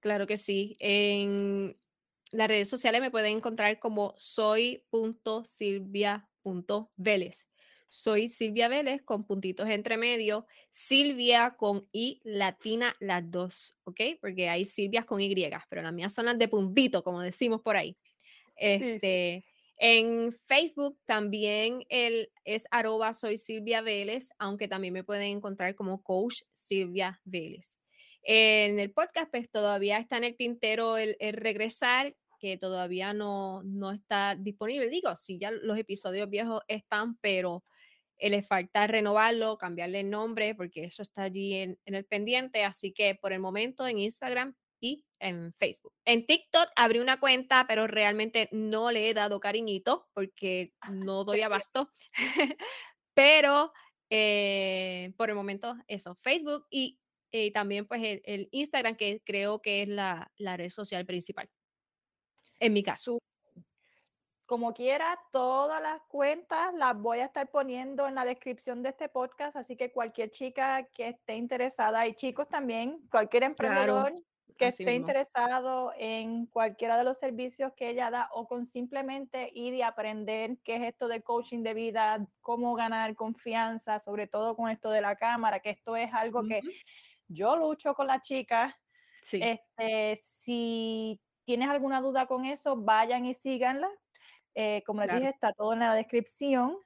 Claro que sí. En las redes sociales me pueden encontrar como soy.silvia.velez. Soy Silvia Vélez con puntitos entre medio, Silvia con I latina las dos, ¿ok? Porque hay Silvias con Y, pero las mías son las de puntito, como decimos por ahí. En Facebook también es @ soy Silvia Vélez, aunque también me pueden encontrar como Coach Silvia Vélez. En el podcast, pues todavía está en el tintero el regresar, que todavía no está disponible. Digo, sí, ya los episodios viejos están, pero le falta renovarlo, cambiarle el nombre, porque eso está allí en el pendiente. Así que por el momento en Instagram y en Facebook. En TikTok abrí una cuenta, pero realmente no le he dado cariñito porque no doy abasto. Pero por el momento eso, Facebook y también pues el Instagram, que creo que es la red social principal. En mi caso. Como quiera, todas las cuentas las voy a estar poniendo en la descripción de este podcast, así que cualquier chica que esté interesada, y chicos también, cualquier emprendedor que esté interesado en cualquiera de los servicios que ella da, o con simplemente ir y aprender qué es esto de coaching de vida, cómo ganar confianza, sobre todo con esto de la cámara, que esto es algo que yo lucho con las chicas. Sí. Si tienes alguna duda con eso, vayan y síganla. Como les dije, está todo en la descripción.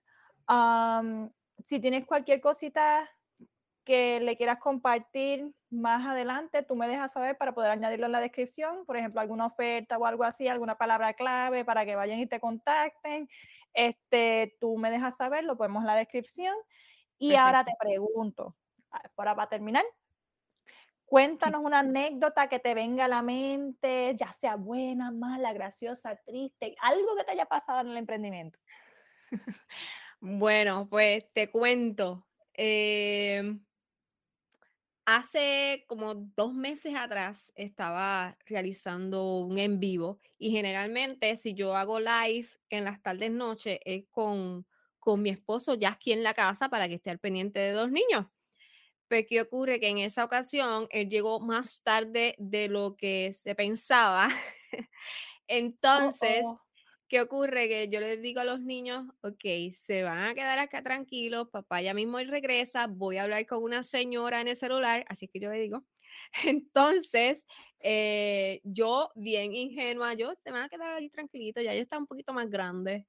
Si tienes cualquier cosita que le quieras compartir más adelante, tú me dejas saber para poder añadirlo en la descripción. Por ejemplo, alguna oferta o algo así, alguna palabra clave para que vayan y te contacten. Tú me dejas saber, lo ponemos en la descripción. Y ahora te pregunto, para terminar, cuéntanos una anécdota que te venga a la mente, ya sea buena, mala, graciosa, triste, algo que te haya pasado en el emprendimiento. Bueno, pues te cuento. Hace como 2 meses atrás estaba realizando un en vivo, y generalmente si yo hago live en las tardes noches es con mi esposo ya aquí en la casa para que esté al pendiente de 2 niños. ¿Qué ocurre? Que en esa ocasión él llegó más tarde de lo que se pensaba Entonces, ¿qué ocurre? Que yo les digo a los niños, ok, se van a quedar acá tranquilos, papá ya mismo regresa, voy a hablar con una señora en el celular, así es que yo le digo. Entonces, yo bien ingenua, yo se van a quedar ahí tranquilitos, ya ellos están un poquito más grandes.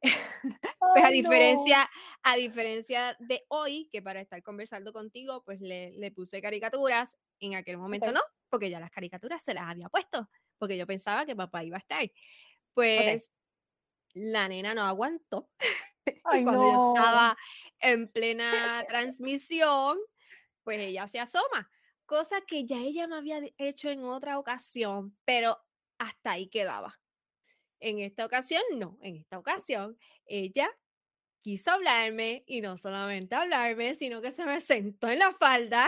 Pues a diferencia de hoy, que para estar conversando contigo, pues le puse caricaturas, en aquel momento no, porque ya las caricaturas se las había puesto, porque yo pensaba que papá iba a estar. Pues la nena no aguantó. Ay, cuando yo estaba en plena transmisión, pues ella se asoma, cosa que ya ella me había hecho en otra ocasión, pero hasta ahí quedaba. En esta ocasión no, en esta ocasión ella quiso hablarme y no solamente hablarme, sino que se me sentó en la falda.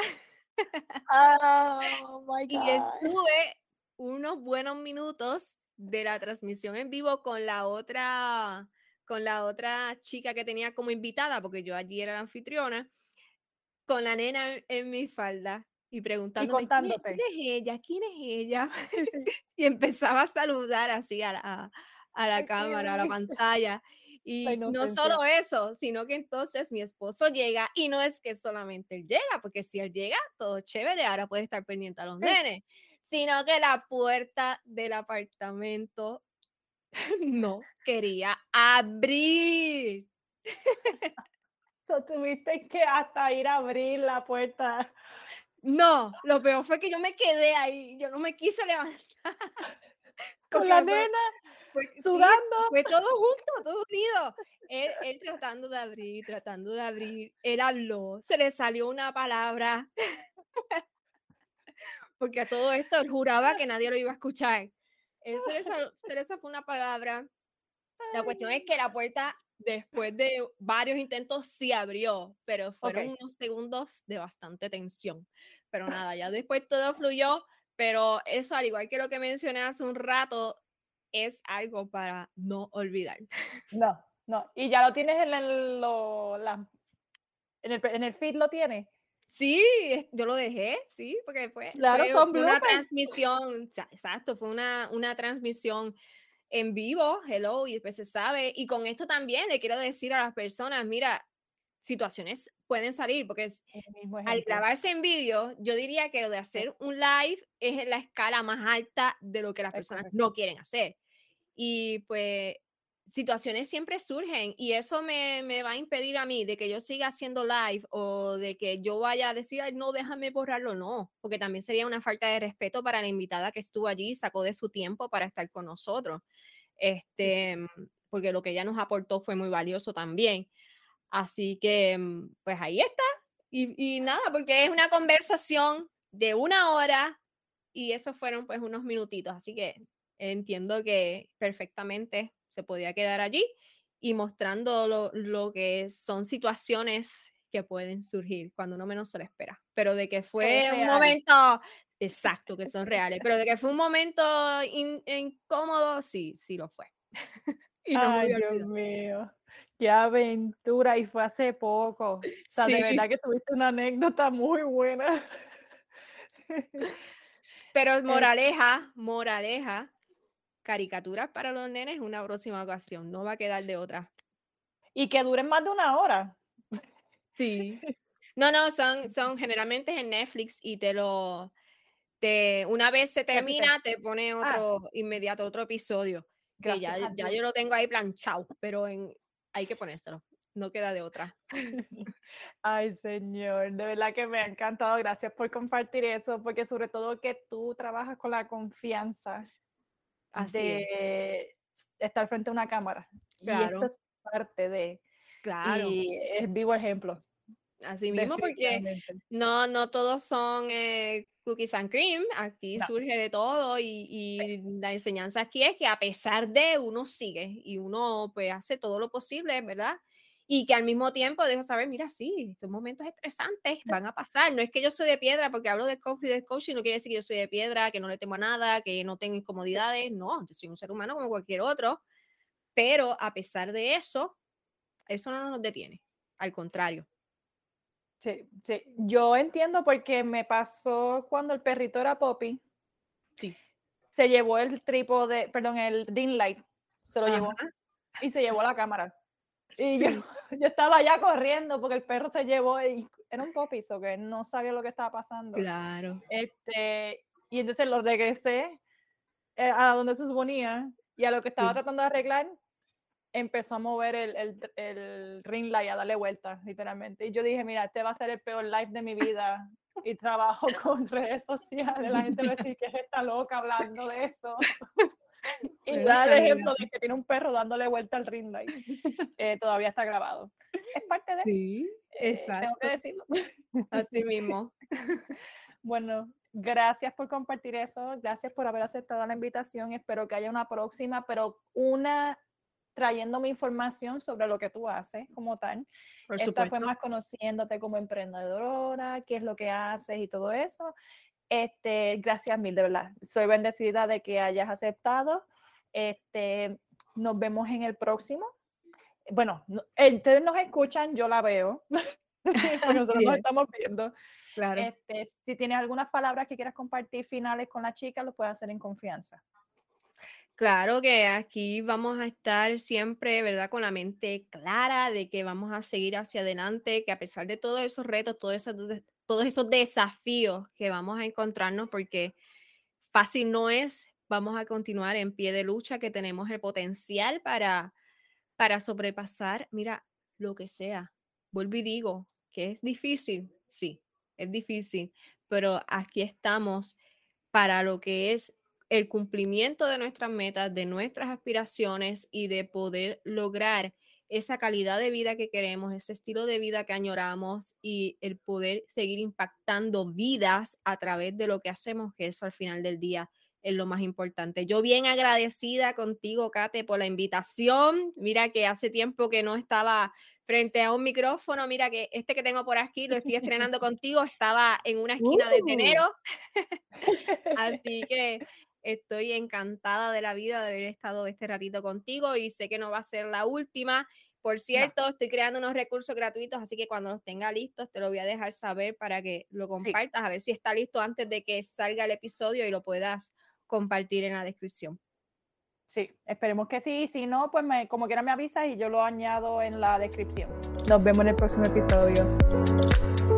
Oh, my God. Y estuve unos buenos minutos de la transmisión en vivo con la otra chica que tenía como invitada, porque yo allí era la anfitriona, con la nena en mi falda. Y preguntándome, y ¿quién es ella? Sí. Y empezaba a saludar así a la cámara, a la pantalla. Y no solo eso, sino que entonces mi esposo llega, y no es que solamente él llega, porque si él llega, todo chévere, ahora puede estar pendiente a los nenes, sino que la puerta del apartamento no quería abrir. So, tuviste que hasta ir a abrir la puerta. No, lo peor fue que yo me quedé ahí, yo no me quise levantar. Con la nena, sudando. Sí, fue todo junto, todo unido. Él tratando de abrir, él habló, se le salió una palabra. Porque a todo esto él juraba que nadie lo iba a escuchar. Él se le fue una palabra. La cuestión es que la puerta, después de varios intentos, sí abrió, pero fueron unos segundos de bastante tensión. Pero nada, ya después todo fluyó, pero eso, al igual que lo que mencioné hace un rato, es algo para no olvidar. No, y ya lo tienes en el feed, ¿lo tienes? Sí, yo lo dejé, sí, porque fue una transmisión, exacto, fue una transmisión en vivo, hello, y después se sabe. Y con esto también le quiero decir a las personas, mira, situaciones pueden salir, porque al grabarse en vídeo, yo diría que lo de hacer un live es en la escala más alta de lo que las personas no quieren hacer. Y pues situaciones siempre surgen, y eso me va a impedir a mí de que yo siga haciendo live, o de que yo vaya a decir, ay, no, déjame borrarlo, no, porque también sería una falta de respeto para la invitada que estuvo allí y sacó de su tiempo para estar con nosotros, porque lo que ella nos aportó fue muy valioso también, así que pues ahí está, y nada, porque es una conversación de 1 hora, y esos fueron pues unos minutitos, así que entiendo que perfectamente se podía quedar allí y mostrando lo que son situaciones que pueden surgir cuando uno menos se lo espera, pero de que fue un momento, exacto, que son reales, pero de que fue un momento incómodo, sí lo fue. Y no, ay, Dios mío, qué aventura, y fue hace poco, o sea, de verdad que tuviste una anécdota muy buena. Pero moraleja, caricaturas para los nenes, una próxima ocasión, no va a quedar de otra. Y que duren más de 1 hora. Sí. No, son generalmente en Netflix, y una vez se termina, te pone otro episodio. Gracias, que ya yo lo tengo ahí planchado, pero hay que ponérselo. No queda de otra. Ay, señor, de verdad que me ha encantado. Gracias por compartir eso, porque sobre todo que tú trabajas con la confianza. Así es. Estar frente a una cámara. Claro. Y esto es parte de. Claro. Y es vivo ejemplo. Así mismo, porque no todos son cookies and cream. Aquí surge de todo, y la enseñanza aquí es que a pesar de, uno sigue y uno pues hace todo lo posible, ¿verdad? Y que al mismo tiempo dejo saber, mira, sí, estos momentos estresantes van a pasar. No es que yo soy de piedra, porque hablo de coaching, no quiere decir que yo soy de piedra, que no le temo a nada, que no tengo incomodidades. No, yo soy un ser humano como cualquier otro. Pero a pesar de eso, eso no nos detiene. Al contrario. Sí. Yo entiendo, porque me pasó cuando el perrito era Poppy. Sí. se llevó el trípode, perdón, el ring light, se lo llevó y se llevó la cámara. Y yo estaba allá corriendo porque el perro se llevó, y era un Poppy, so que no sabía lo que estaba pasando. Claro. Y entonces lo regresé a donde se suponía, y a lo que estaba tratando de arreglar, empezó a mover el ring light, a darle vueltas, literalmente. Y yo dije, mira, este va a ser el peor live de mi vida. Y trabajo con redes sociales, la gente va a decir que está loca hablando de eso. Y dar el ejemplo de que tiene un perro dándole vuelta al ring light. Todavía está grabado. Es parte de... Sí, exacto. Tengo que decirlo. Así mismo. Bueno, gracias por compartir eso. Gracias por haber aceptado la invitación. Espero que haya una próxima, pero una... trayéndome información sobre lo que tú haces como tal. Por supuesto. Esta fue más conociéndote como emprendedora, qué es lo que haces y todo eso. Gracias mil, de verdad. Soy bendecida de que hayas aceptado. Nos vemos en el próximo. Bueno, ustedes nos escuchan, yo la veo. Nosotros nos estamos viendo. Claro. Si tienes algunas palabras que quieras compartir finales con la chica, lo puedes hacer en confianza. Claro que aquí vamos a estar siempre, ¿verdad?, con la mente clara de que vamos a seguir hacia adelante, que a pesar de todos esos retos, todos esos desafíos que vamos a encontrarnos, porque fácil no es, vamos a continuar en pie de lucha, que tenemos el potencial para sobrepasar, mira, lo que sea. Vuelvo y digo, ¿que es difícil? Sí, es difícil, pero aquí estamos para lo que es el cumplimiento de nuestras metas, de nuestras aspiraciones y de poder lograr esa calidad de vida que queremos, ese estilo de vida que añoramos y el poder seguir impactando vidas a través de lo que hacemos, que eso al final del día es lo más importante. Yo bien agradecida contigo, Kate, por la invitación. Mira que hace tiempo que no estaba frente a un micrófono. Mira que este que tengo por aquí lo estoy estrenando contigo. Estaba en una esquina de Tenero. Así que... estoy encantada de la vida de haber estado este ratito contigo y sé que no va a ser la última. Por cierto, estoy creando unos recursos gratuitos, así que cuando los tenga listos te lo voy a dejar saber para que lo compartas, a ver si está listo antes de que salga el episodio y lo puedas compartir en la descripción. Sí, esperemos que sí. Si no, pues como quiera me avisas y yo lo añado en la descripción. Nos vemos en el próximo episodio.